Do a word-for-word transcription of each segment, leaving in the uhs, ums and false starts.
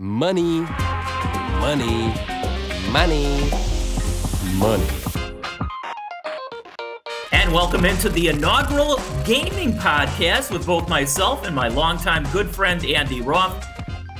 money, money, money, money. And welcome into the inaugural gaming podcast with both myself and my longtime good friend, Andy Roth.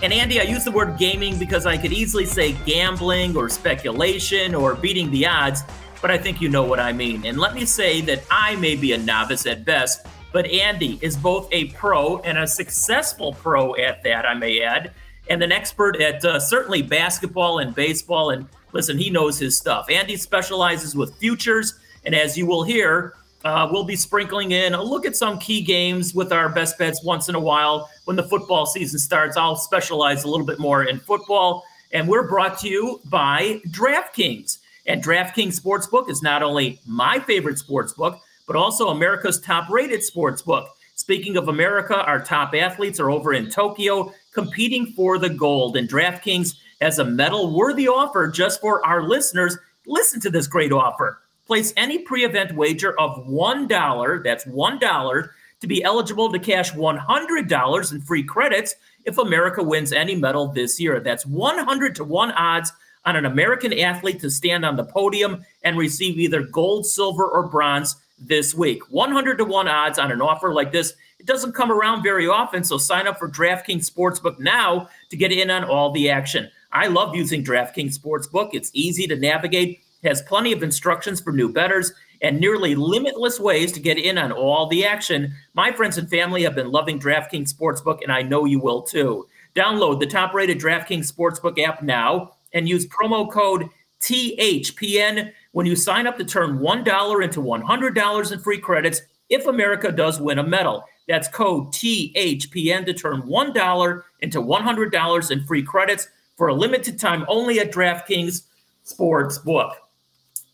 And Andy, I use the word gaming because I could easily say gambling or speculation or beating the odds, but I think you know what I mean. And let me say that I may be a novice at best, but Andy is both a pro and a successful pro at that, I may add, and an expert at uh, certainly basketball and baseball. And listen, he knows his stuff. Andy specializes with futures, and as you will hear, Uh, we'll be sprinkling in a look at some key games with our best bets once in a while. When the football season starts, I'll specialize a little bit more in football. And we're brought to you by DraftKings. And DraftKings Sportsbook is not only my favorite sportsbook, but also America's top-rated sportsbook. Speaking of America, our top athletes are over in Tokyo competing for the gold. And DraftKings has a medal-worthy offer just for our listeners. Listen to this great offer. Place any pre-event wager of one dollar, that's one dollar, to be eligible to cash one hundred dollars in free credits if America wins any medal this year. That's one hundred to one odds on an American athlete to stand on the podium and receive either gold, silver, or bronze this week. one hundred to one odds on an offer like this. It doesn't come around very often, so sign up for DraftKings Sportsbook now to get in on all the action. I love using DraftKings Sportsbook. It's easy to navigate, has plenty of instructions for new bettors, and nearly limitless ways to get in on all the action. My friends and family have been loving DraftKings Sportsbook, and I know you will too. Download the top-rated DraftKings Sportsbook app now and use promo code T H P N when you sign up to turn one dollar into one hundred dollars in free credits if America does win a medal. That's code T H P N to turn one dollar into one hundred dollars in free credits for a limited time only at DraftKings Sportsbook.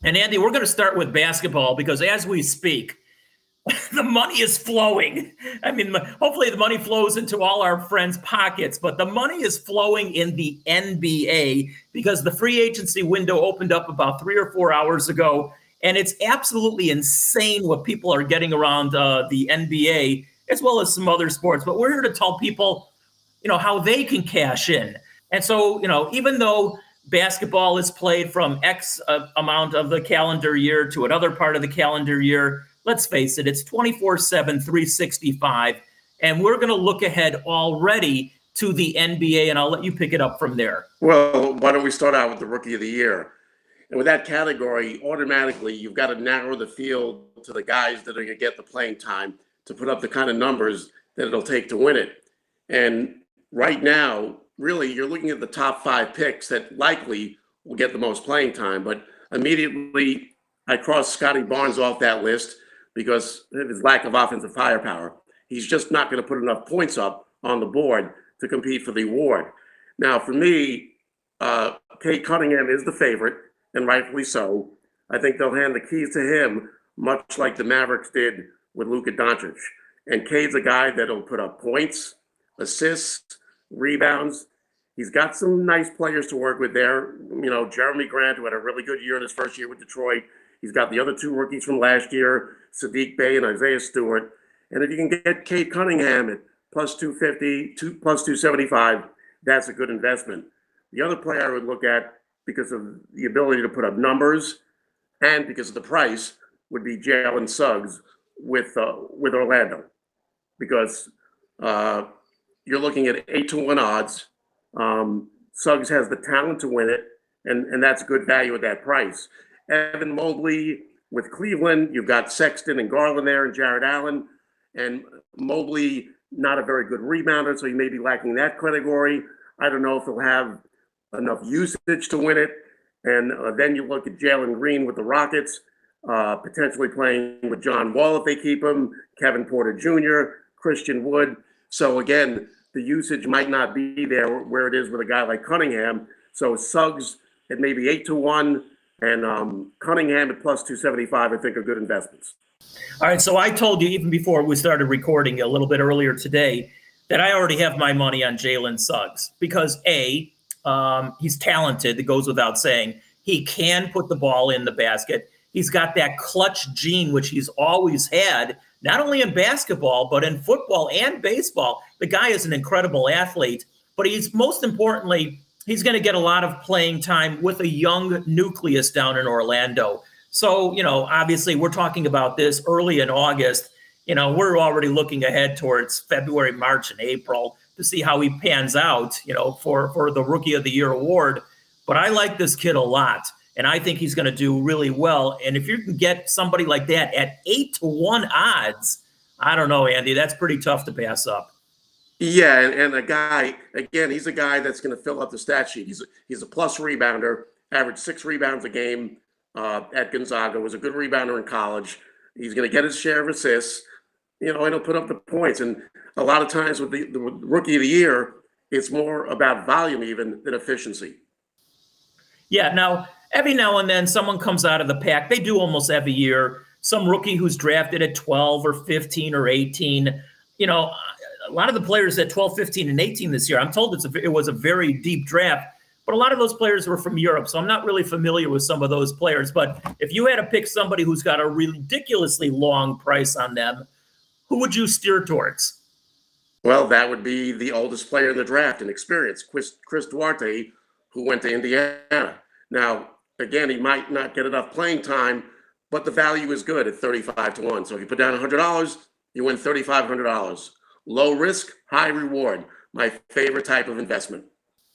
And Andy, we're going to start with basketball because as we speak, the money is flowing. I mean, hopefully the money flows into all our friends' pockets, but the money is flowing in the N B A because the free agency window opened up about three or four hours ago, and it's absolutely insane what people are getting around uh, the N B A as well as some other sports. But we're here to tell people, you know, how they can cash in. And so, you know, even though basketball is played from X uh, amount of the calendar year to another part of the calendar year, let's face it, it's twenty-four seven, three sixty-five. And we're going to look ahead already to the N B A, and I'll let you pick it up from there. Well, why don't we start out with the Rookie of the Year? And with that category, automatically, you've got to narrow the field to the guys that are going to get the playing time to put up the kind of numbers that it'll take to win it. And right now, really, you're looking at the top five picks that likely will get the most playing time. But immediately, I crossed Scotty Barnes off that list because of his lack of offensive firepower. He's just not going to put enough points up on the board to compete for the award. Now, for me, uh, Cade Cunningham is the favorite, and rightfully so. I think they'll hand the keys to him, much like the Mavericks did with Luka Doncic. And Cade's a guy that'll put up points, assists, rebounds. He's got some nice players to work with there. You know, Jeremy Grant, who had a really good year in his first year with Detroit. He's got the other two rookies from last year, Sadiq Bey and Isaiah Stewart. And if you can get Cade Cunningham at plus two fifty, two, plus two seventy-five, that's a good investment. The other player I would look at because of the ability to put up numbers and because of the price would be Jalen Suggs with, uh, with Orlando. Because uh, you're looking at eight to one odds. Um, Suggs has the talent to win it, and, and that's good value at that price. Evan Mobley with Cleveland, you've got Sexton and Garland there and Jared Allen. And Mobley, not a very good rebounder, so he may be lacking that category. I don't know if he'll have enough usage to win it. And uh, then you look at Jalen Green with the Rockets, uh, potentially playing with John Wall if they keep him, Kevin Porter Junior, Christian Wood. So again, the usage might not be there where it is with a guy like Cunningham. So Suggs at maybe eight to one and um, Cunningham at plus two seventy-five, I think are good investments. All right. So I told you even before we started recording a little bit earlier today that I already have my money on Jalen Suggs because A, um, he's talented. It goes without saying. He can put the ball in the basket. He's got that clutch gene, which he's always had, not only in basketball, but in football and baseball. The guy is an incredible athlete. But he's most importantly, he's going to get a lot of playing time with a young nucleus down in Orlando. So, you know, obviously we're talking about this early in August. You know, we're already looking ahead towards February, March, and April to see how he pans out, you know, for, for the Rookie of the Year award. But I like this kid a lot, and I think he's going to do really well. And if you can get somebody like that at eight to one odds, I don't know, Andy, that's pretty tough to pass up. Yeah, and, and a guy, again, he's a guy that's going to fill up the stat sheet. He's a, he's a plus rebounder, averaged six rebounds a game uh, at Gonzaga, was a good rebounder in college. He's going to get his share of assists. You know, and he'll put up the points. And a lot of times with the, the Rookie of the Year, it's more about volume even than efficiency. Yeah, now, every now and then someone comes out of the pack. They do almost every year. Some rookie who's drafted at twelve or fifteen or eighteen. You know, a lot of the players at twelve, fifteen, and eighteen this year, I'm told it's a, it was a very deep draft. But a lot of those players were from Europe, so I'm not really familiar with some of those players. But if you had to pick somebody who's got a ridiculously long price on them, who would you steer towards? Well, that would be the oldest player in the draft in experience, Chris, Chris Duarte, who went to Indiana. Now, again, he might not get enough playing time, but the value is good at thirty-five to one. So if you put down one hundred dollars, you win thirty-five hundred dollars. Low risk, high reward, my favorite type of investment.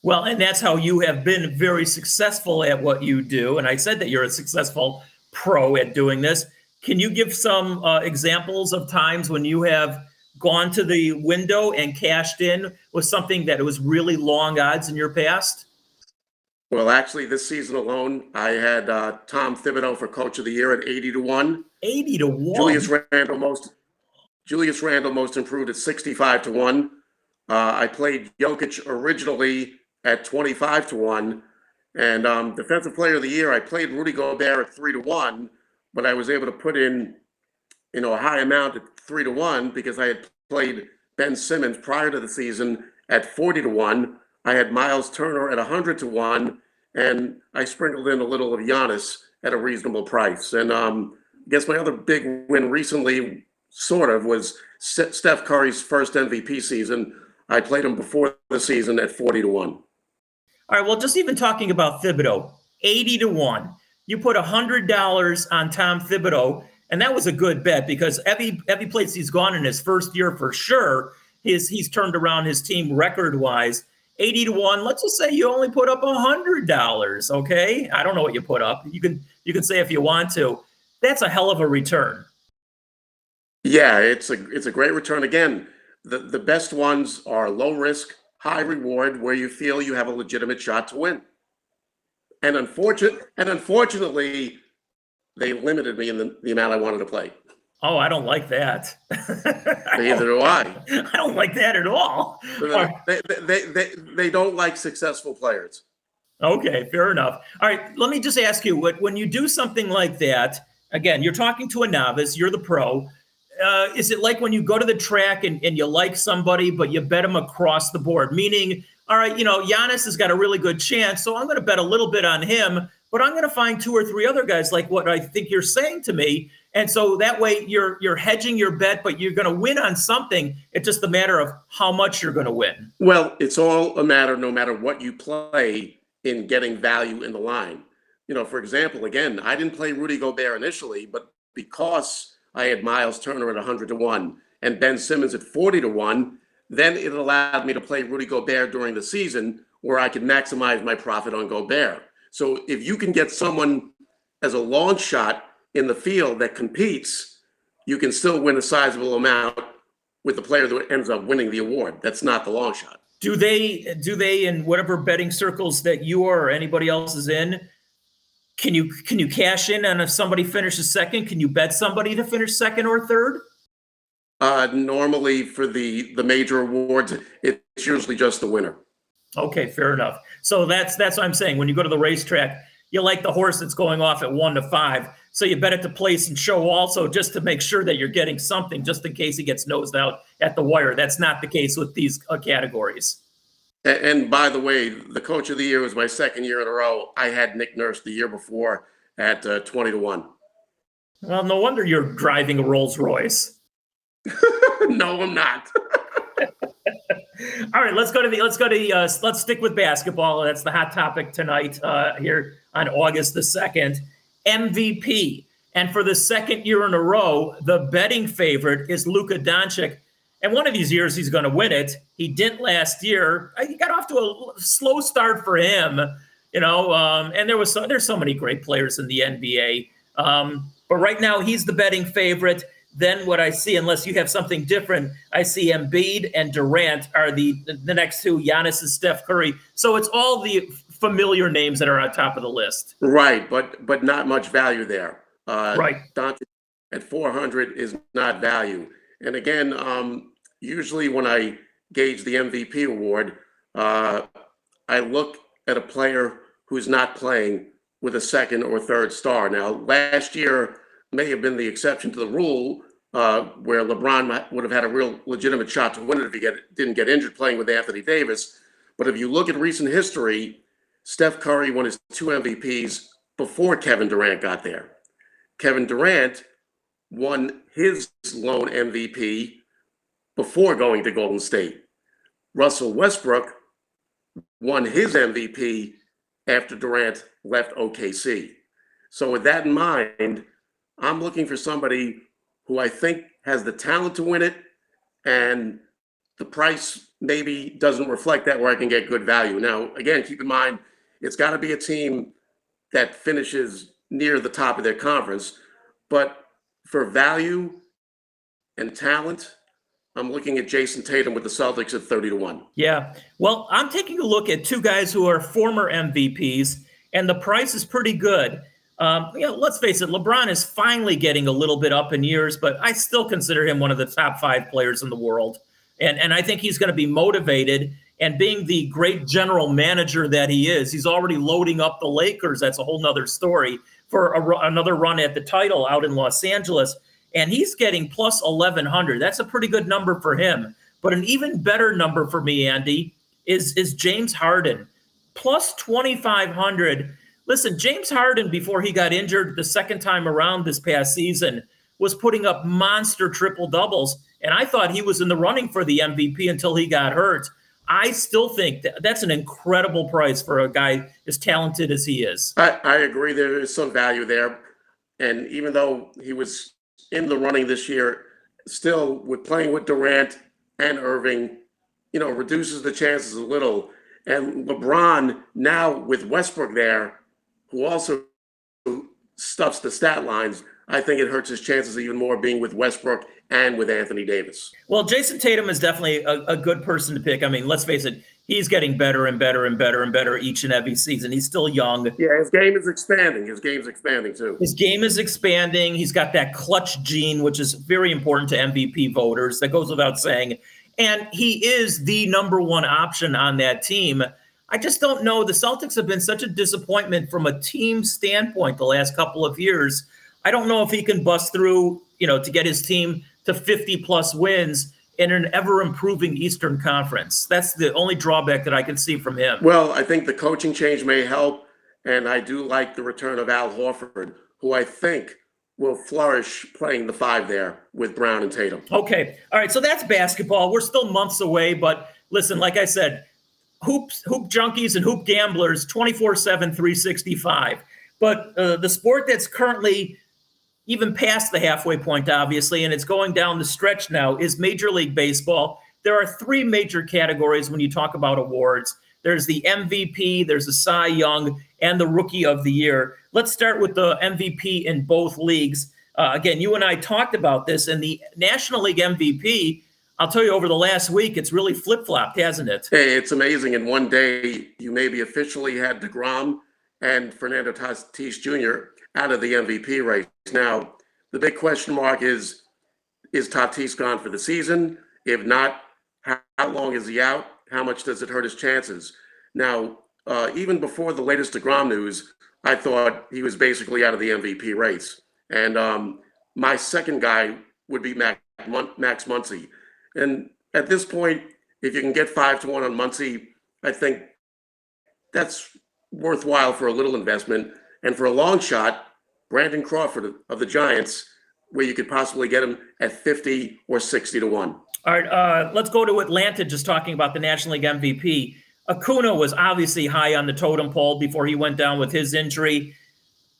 Well, and that's how you have been very successful at what you do. And I said that you're a successful pro at doing this. Can you give some uh, examples of times when you have gone to the window and cashed in with something that it was really long odds in your past? Well, actually, this season alone, I had uh, Tom Thibodeau for Coach of the Year at eighty to one. eighty to one. Julius Randle most Julius Randle most improved at sixty-five to one. Uh, I played Jokic originally at twenty-five to one, and um, Defensive Player of the Year, I played Rudy Gobert at three to one. But I was able to put in, you know, a high amount at three to one because I had played Ben Simmons prior to the season at forty to one. I had Miles Turner at one hundred to one, and I sprinkled in a little of Giannis at a reasonable price. And um, I guess my other big win recently, sort of, was Steph Curry's first M V P season. I played him before the season at forty to one. All right. Well, just even talking about Thibodeau, eighty to one. You put one hundred dollars on Tom Thibodeau, and that was a good bet because every every place he's gone in his first year for sure, his, he's turned around his team record-wise. eighty to one, let's just say you only put up one hundred dollars, okay? I don't know what you put up. You can you can say if you want to. That's a hell of a return. Yeah, it's a it's a great return. Again, the, the best ones are low risk, high reward, where you feel you have a legitimate shot to win. And unfortunate, and unfortunately, they limited me in the, the amount I wanted to play. Oh, I don't like that. Neither do I. I don't like that at all. They, they, they, they, they don't like successful players. Okay, fair enough. All right, let me just ask you, when you do something like that, again, you're talking to a novice, you're the pro. Uh, is it like when you go to the track and, and you like somebody, but you bet them across the board, meaning – all right, you know, Giannis has got a really good chance, so I'm going to bet a little bit on him, but I'm going to find two or three other guys like what I think you're saying to me. And so that way you're you're hedging your bet, but you're going to win on something. It's just a matter of how much you're going to win. Well, it's all a matter, no matter what you play, in getting value in the line. You know, for example, again, I didn't play Rudy Gobert initially, but because I had Miles Turner at one hundred to one and Ben Simmons at forty to one, then it allowed me to play Rudy Gobert during the season where I could maximize my profit on Gobert. So if you can get someone as a long shot in the field that competes, you can still win a sizable amount with the player that ends up winning the award. That's not the long shot. Do they, do they in whatever betting circles that you are or anybody else is in, can you, can you cash in on if somebody finishes second? Can you bet somebody to finish second or third? Uh, normally for the, the major awards, it's usually just the winner. Okay, fair enough. So that's that's what I'm saying. When you go to the racetrack, you like the horse that's going off at one to five. So you bet it to place and show also just to make sure that you're getting something just in case he gets nosed out at the wire. That's not the case with these uh, categories. And, and by the way, the Coach of the Year was my second year in a row. I had Nick Nurse the year before at uh, twenty to one. Well, no wonder you're driving a Rolls Royce. No, I'm not. All right, let's go to the let's go to the, uh, let's stick with basketball. That's the hot topic tonight uh, here on August the second. M V P, and for the second year in a row, the betting favorite is Luka Doncic. And one of these years, he's going to win it. He didn't last year. He got off to a slow start for him, you know. Um, and there was so, there's so many great players in the N B A. Um, but right now, he's the betting favorite. Then what I see, unless you have something different, I see Embiid and Durant are the, the next two, Giannis and Steph Curry. So it's all the familiar names that are on top of the list. Right, but but not much value there. Uh, right. Doncic at four hundred is not value. And again, um, usually when I gauge the M V P award, uh, I look at a player who's not playing with a second or third star. Now, last year may have been the exception to the rule, uh, where LeBron would have had a real legitimate shot to win it if he get, didn't get injured playing with Anthony Davis. But if you look at recent history, Steph Curry won his two M V Ps before Kevin Durant got there. Kevin Durant won his lone M V P before going to Golden State. Russell Westbrook won his M V P after Durant left O K C. So with that in mind, I'm looking for somebody who I think has the talent to win it, and the price maybe doesn't reflect that, where I can get good value. Now, again, keep in mind, it's got to be a team that finishes near the top of their conference, but for value and talent, I'm looking at Jason Tatum with the Celtics at thirty to one. Yeah. Well, I'm taking a look at two guys who are former M V Ps, and the price is pretty good. Um, you know, let's face it, LeBron is finally getting a little bit up in years, but I still consider him one of the top five players in the world. And, and I think he's going to be motivated. And being the great general manager that he is, he's already loading up the Lakers. That's a whole nother story, for a, another run at the title out in Los Angeles. And he's getting plus eleven hundred. That's a pretty good number for him. But an even better number for me, Andy, is, is James Harden, plus twenty-five hundred. Listen, James Harden, before he got injured the second time around this past season, was putting up monster triple-doubles. And I thought he was in the running for the M V P until he got hurt. I still think that that's an incredible price for a guy as talented as he is. I, I agree. There is some value there. And even though he was in the running this year, still with playing with Durant and Irving, you know, reduces the chances a little. And LeBron now with Westbrook there, who also stuffs the stat lines, I think it hurts his chances even more being with Westbrook and with Anthony Davis. Well, Jason Tatum is definitely a, a good person to pick. I mean, let's face it, he's getting better and better and better and better each and every season. He's still young. Yeah, his game is expanding. His game's expanding, too. His game is expanding. He's got that clutch gene, which is very important to M V P voters. That goes without saying. And he is the number one option on that team. I just don't know. The Celtics have been such a disappointment from a team standpoint the last couple of years. I don't know if he can bust through, you know, to get his team to fifty plus wins in an ever improving Eastern Conference. That's the only drawback that I can see from him. Well, I think the coaching change may help. And I do like the return of Al Horford, who I think will flourish playing the five there with Brown and Tatum. Okay. All right. So that's basketball. We're still months away, but listen, like I said, hoops, hoop junkies and hoop gamblers, twenty-four seven, three sixty-five. But uh, the sport that's currently even past the halfway point, obviously, and it's going down the stretch now, is Major League Baseball. There are three major categories when you talk about awards. There's the M V P, there's the Cy Young, and the Rookie of the Year. Let's start with the M V P in both leagues. Uh, again, you and I talked about this, and the National League M V P, I'll tell you, over the last week, it's really flip-flopped, hasn't it? Hey, it's amazing. In one day, you maybe officially had DeGrom and Fernando Tatis Junior out of the M V P race. Now, the big question mark is, is Tatis gone for the season? If not, how, how long is he out? How much does it hurt his chances? Now, uh, even before the latest DeGrom news, I thought he was basically out of the M V P race. And um, my second guy would be Max, Max Muncy. And at this point, if you can get five to one on Muncy, I think that's worthwhile for a little investment. And for a long shot, Brandon Crawford of the Giants, where you could possibly get him at fifty or sixty to one. All right, uh, let's go to Atlanta, just talking about the National League M V P. Acuna was obviously high on the totem pole before he went down with his injury.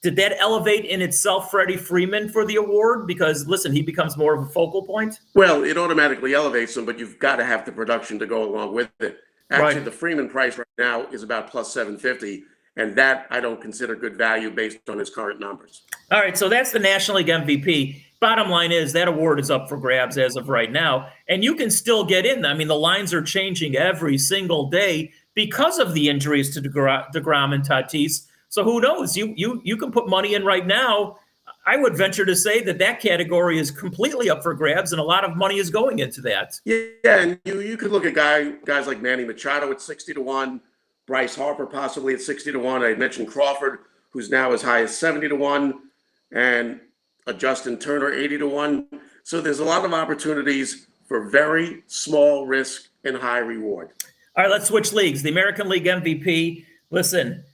Did that elevate in itself Freddie Freeman for the award? Because, listen, he becomes more of a focal point. Well, it automatically elevates him, but you've got to have the production to go along with it. Actually, right. The Freeman price right now is about plus seven fifty, and that I don't consider good value based on his current numbers. All right, so that's the National League M V P. Bottom line is that award is up for grabs as of right now, and you can still get in. I mean, the lines are changing every single day because of the injuries to deGrom and Tatis. So who knows? You you you can put money in right now. I would venture to say that that category is completely up for grabs, and a lot of money is going into that. Yeah, and you you could look at guy guys like Manny Machado at sixty to one, Bryce Harper possibly at sixty to one. I mentioned Crawford, who's now as high as seventy to one, and a Justin Turner eighty to one. So there's a lot of opportunities for very small risk and high reward. All right, let's switch leagues. The American League M V P. Listen.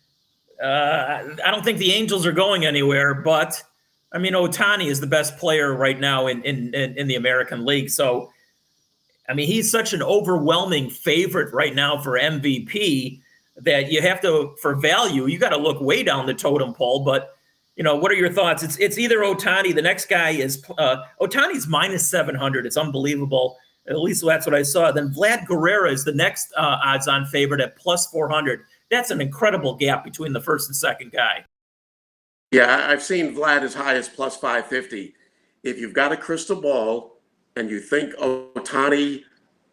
Uh, I don't think the Angels are going anywhere, but I mean, Ohtani is the best player right now in, in, in the American League. So, I mean, he's such an overwhelming favorite right now for M V P that you have to, for value, you got to look way down the totem pole. But, you know, what are your thoughts? It's it's either Ohtani. The next guy is uh, Ohtani's minus seven hundred. It's unbelievable. At least that's what I saw. Then Vlad Guerrero is the next uh, odds-on favorite at plus four hundred. That's an incredible gap between the first and second guy. Yeah, I've seen Vlad as high as plus five fifty. If you've got a crystal ball and you think Ohtani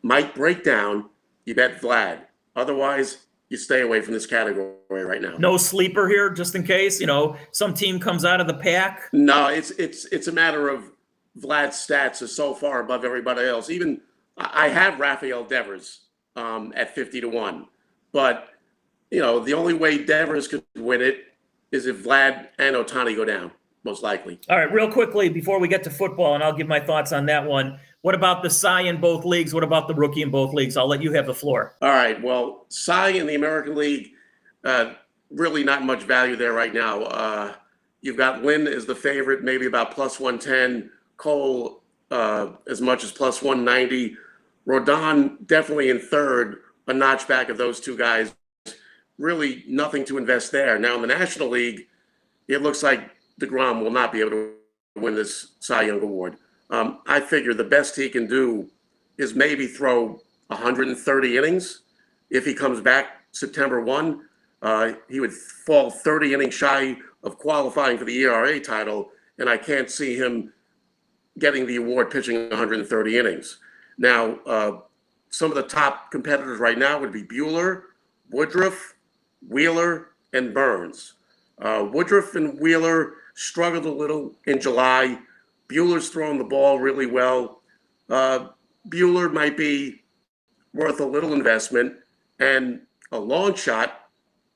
might break down, you bet Vlad. Otherwise, you stay away from this category right now. No sleeper here, just in case, you know, some team comes out of the pack. No, it's it's it's a matter of Vlad's stats are so far above everybody else. Even I have Rafael Devers um, at fifty to one, but you know, the only way Devers could win it is if Vlad and Ohtani go down, most likely. All right, real quickly, before we get to football, and I'll give my thoughts on that one. What about the Cy in both leagues? What about the rookie in both leagues? I'll let you have the floor. All right, well, Cy in the American League, uh, really not much value there right now. Uh, you've got Lynn as the favorite, maybe about plus one ten. Cole uh, as much as plus one ninety. Rodon definitely in third, a notch back of those two guys. Really nothing to invest there. Now in the National League, it looks like deGrom will not be able to win this Cy Young Award. Um, I figure the best he can do is maybe throw one hundred thirty innings. If he comes back September first, uh, he would fall thirty innings shy of qualifying for the E R A title, and I can't see him getting the award pitching one hundred thirty innings. Now, uh, some of the top competitors right now would be Buehler, Woodruff, Wheeler, and Burns. Uh, Woodruff and Wheeler struggled a little in July. Buehler's thrown the ball really well. Uh, Buehler might be worth a little investment. And a long shot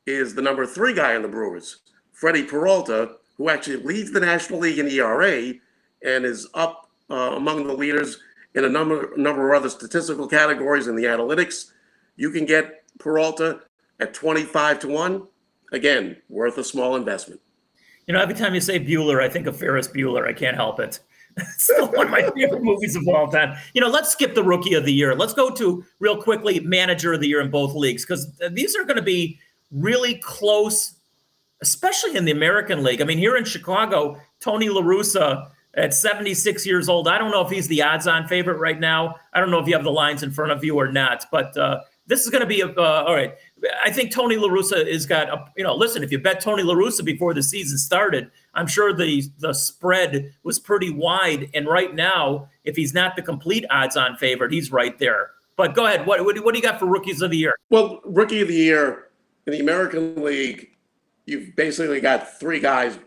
is the number three guy on the Brewers, Freddie Peralta, who actually leads the National League in E R A and is up uh, among the leaders in a number, number of other statistical categories in the analytics. You can get Peralta at twenty-five to one, again, worth a small investment. You know, every time you say Buehler, I think of Ferris Bueller. I can't help it. It's still one of my favorite movies of all time. You know, let's skip the Rookie of the Year. Let's go to, real quickly, Manager of the Year in both leagues, because these are going to be really close, especially in the American League. I mean, here in Chicago, Tony La Russa at seventy-six years old. I don't know if he's the odds-on favorite right now. I don't know if you have the lines in front of you or not, but uh, this is going to be a uh, – all right. I think Tony La Russa has got a, you know, listen, if you bet Tony La Russa before the season started, I'm sure the the spread was pretty wide. And right now, if he's not the complete odds-on favorite, he's right there. But go ahead. What, what what do you got for Rookies of the Year? Well, Rookie of the Year in the American League, you've basically got three guys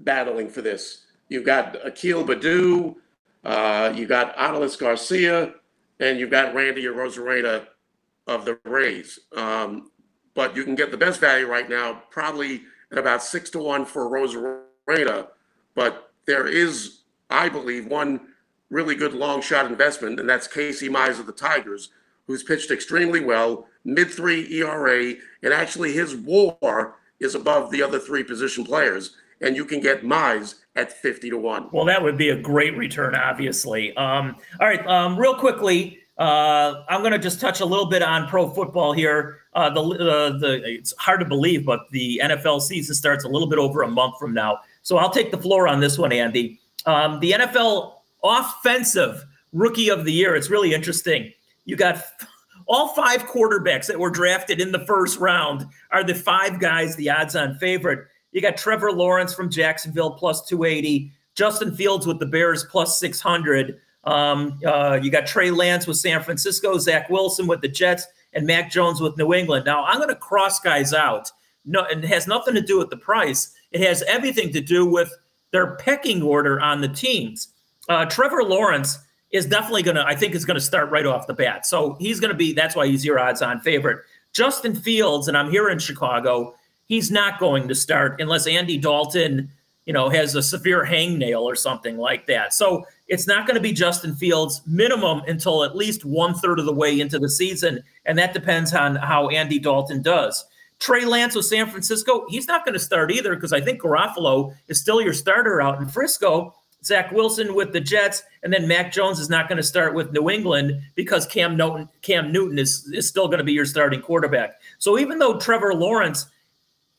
battling for this. You've got Akil Baddoo, uh, you've got Adolis Garcia, and you've got Randy Arozarena of the Rays. Um, But you can get the best value right now, probably at about six to one for Arozarena. But there is, I believe, one really good long shot investment, and that's Casey Mize of the Tigers, who's pitched extremely well, mid three E R A, and actually his WAR is above the other three position players. And you can get Mize at fifty to one. Well, that would be a great return, obviously. Um, all right, um, real quickly. Uh, I'm going to just touch a little bit on pro football here. Uh, the, uh, the it's hard to believe, but the N F L season starts a little bit over a month from now. So I'll take the floor on this one, Andy. Um, the N F L Offensive Rookie of the Year. It's really interesting. You got f- all five quarterbacks that were drafted in the first round are the five guys, the odds-on favorite. You got Trevor Lawrence from Jacksonville, plus two eighty. Justin Fields with the Bears, plus six hundred. Um, uh, you got Trey Lance with San Francisco, Zach Wilson with the Jets, and Mac Jones with New England. Now, I'm going to cross guys out. No, it has nothing to do with the price. It has everything to do with their pecking order on the teams. Uh, Trevor Lawrence is definitely going to, I think, is going to start right off the bat. So he's going to be, that's why he's your odds-on favorite. Justin Fields, and I'm here in Chicago, he's not going to start unless Andy Dalton, you know, has a severe hangnail or something like that. So it's not going to be Justin Fields minimum until at least one-third of the way into the season, and that depends on how Andy Dalton does. Trey Lance with San Francisco, he's not going to start either because I think Garofalo is still your starter out in Frisco. Zach Wilson with the Jets, and then Mac Jones is not going to start with New England because Cam Newton, Cam Newton is, is still going to be your starting quarterback. So even though Trevor Lawrence,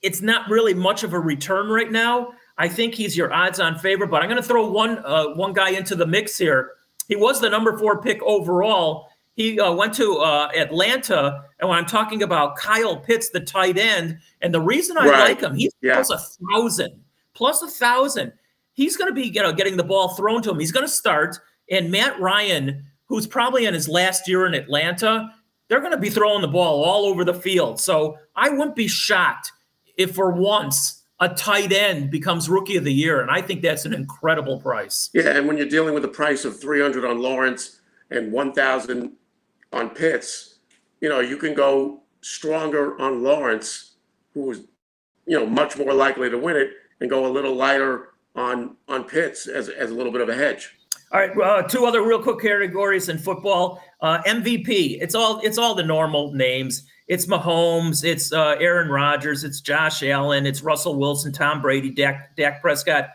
it's not really much of a return right now, I think he's your odds-on favorite. But I'm going to throw one uh, one guy into the mix here. He was the number four pick overall. He uh, went to uh, Atlanta, and when I'm talking about Kyle Pitts, the tight end, and the reason I right. like him, he's yeah. plus a thousand, plus a thousand. He's going to be, you know, getting the ball thrown to him. He's going to start, and Matt Ryan, who's probably in his last year in Atlanta, they're going to be throwing the ball all over the field. So I wouldn't be shocked if for once a tight end becomes Rookie of the Year, and I think that's an incredible price. Yeah, and when you're dealing with a price of three hundred on Lawrence and one thousand on Pitts, you know, you can go stronger on Lawrence, who is, you know, much more likely to win it, and go a little lighter on on Pitts as, as a little bit of a hedge. All right, uh, two other real quick categories in football. Uh, M V P, it's all it's all the normal names. It's Mahomes, it's uh, Aaron Rodgers, it's Josh Allen, it's Russell Wilson, Tom Brady, Dak, Dak Prescott.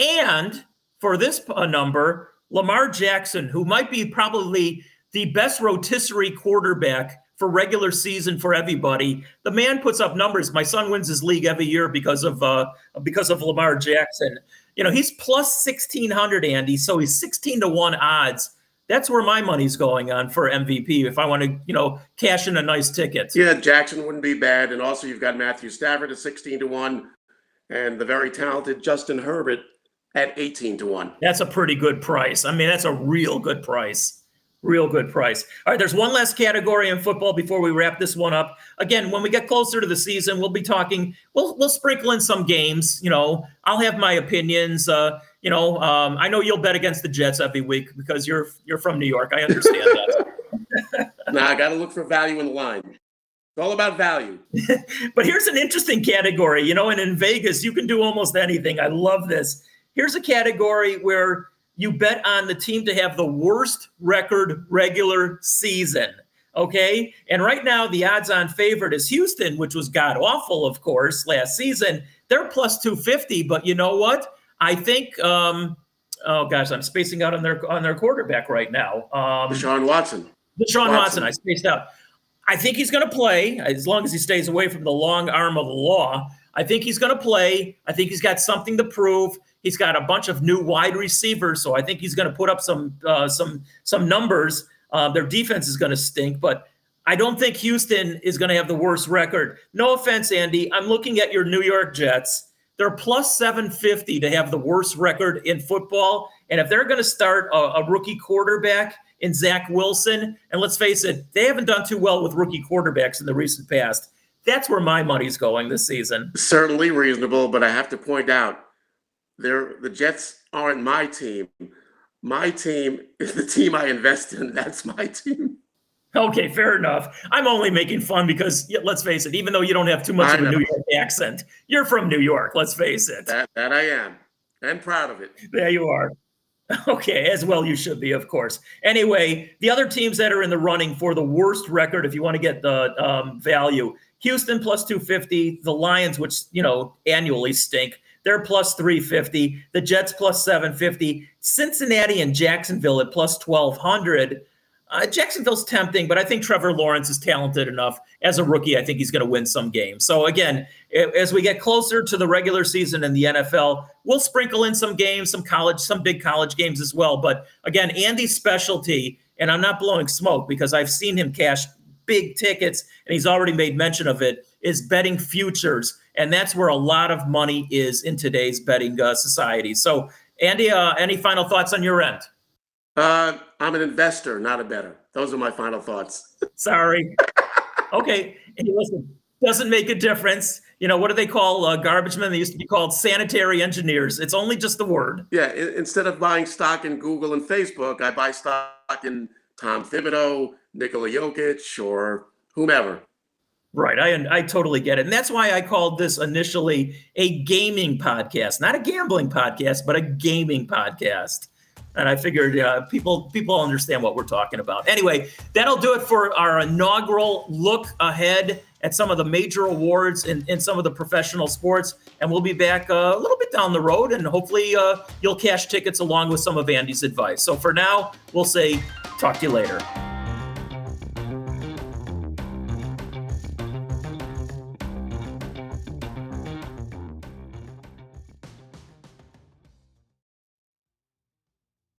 And for this uh, number, Lamar Jackson, who might be probably the best rotisserie quarterback for regular season for everybody. The man puts up numbers. My son wins his league every year because of uh, because of Lamar Jackson. You know, he's plus sixteen hundred, Andy, so he's sixteen to one odds. That's where my money's going on for M V P if I want to, you know, cash in a nice ticket. Yeah, Jackson wouldn't be bad. And also you've got Matthew Stafford at sixteen to one and the very talented Justin Herbert at eighteen to one. That's a pretty good price. I mean, that's a real good price. Real good price. All right, there's one last category in football before we wrap this one up. Again, when we get closer to the season, we'll be talking, we'll we'll sprinkle in some games. You know, I'll have my opinions. Uh, you know, um, I know you'll bet against the Jets every week because you're you're from New York. I understand that. Nah, I got to look for value in the line. It's all about value. But here's an interesting category, you know, and in Vegas, you can do almost anything. I love this. Here's a category where you bet on the team to have the worst record regular season, okay? And right now, the odds-on favorite is Houston, which was god-awful, of course, last season. They're plus two fifty, but you know what? I think um, – oh, gosh, I'm spacing out on their on their quarterback right now. Um, Deshaun Watson. Deshaun Watson. Watson, I spaced out. I think he's going to play, as long as he stays away from the long arm of the law. I think he's going to play. I think he's got something to prove. He's got a bunch of new wide receivers, so I think he's going to put up some uh, some some numbers. Uh, their defense is going to stink, but I don't think Houston is going to have the worst record. No offense, Andy. I'm looking at your New York Jets. They're plus seven fifty to have the worst record in football, and if they're going to start a, a rookie quarterback in Zach Wilson, and let's face it, they haven't done too well with rookie quarterbacks in the recent past. That's where my money's going this season. Certainly reasonable, but I have to point out, They're, the Jets aren't my team. My team is the team I invest in. That's my team. Okay, fair enough. I'm only making fun because, let's face it, even though you don't have too much I of know. a New York accent, you're from New York, let's face it. That, that I am. I'm proud of it. There you are. Okay, as well you should be, of course. Anyway, the other teams that are in the running for the worst record, if you want to get the um, value, Houston plus two fifty, the Lions, which, you know, annually stink, they're plus three fifty, the Jets plus seven fifty, Cincinnati and Jacksonville at plus twelve hundred. Uh, Jacksonville's tempting, but I think Trevor Lawrence is talented enough. As a rookie, I think he's going to win some games. So, again, as we get closer to the regular season in the N F L, we'll sprinkle in some games, some college, some big college games as well. But, again, Andy's specialty, and I'm not blowing smoke because I've seen him cash big tickets, and he's already made mention of it, is betting futures. And that's where a lot of money is in today's betting uh, society. So, Andy, uh, any final thoughts on your end? Uh, I'm an investor, not a bettor. Those are my final thoughts. Sorry. Okay. And listen, doesn't make a difference. You know, what do they call uh, garbage men? They used to be called sanitary engineers. It's only just the word. Yeah. I- instead of buying stock in Google and Facebook, I buy stock in Tom Thibodeau, Nikola Jokic, or whomever. Right. I I totally get it. And that's why I called this initially a gaming podcast, not a gambling podcast, but a gaming podcast. And I figured uh, people people understand what we're talking about. Anyway, that'll do it for our inaugural look ahead at some of the major awards and, and some of the professional sports. And we'll be back uh, a little bit down the road, and hopefully uh, you'll cash tickets along with some of Andy's advice. So for now, we'll say talk to you later.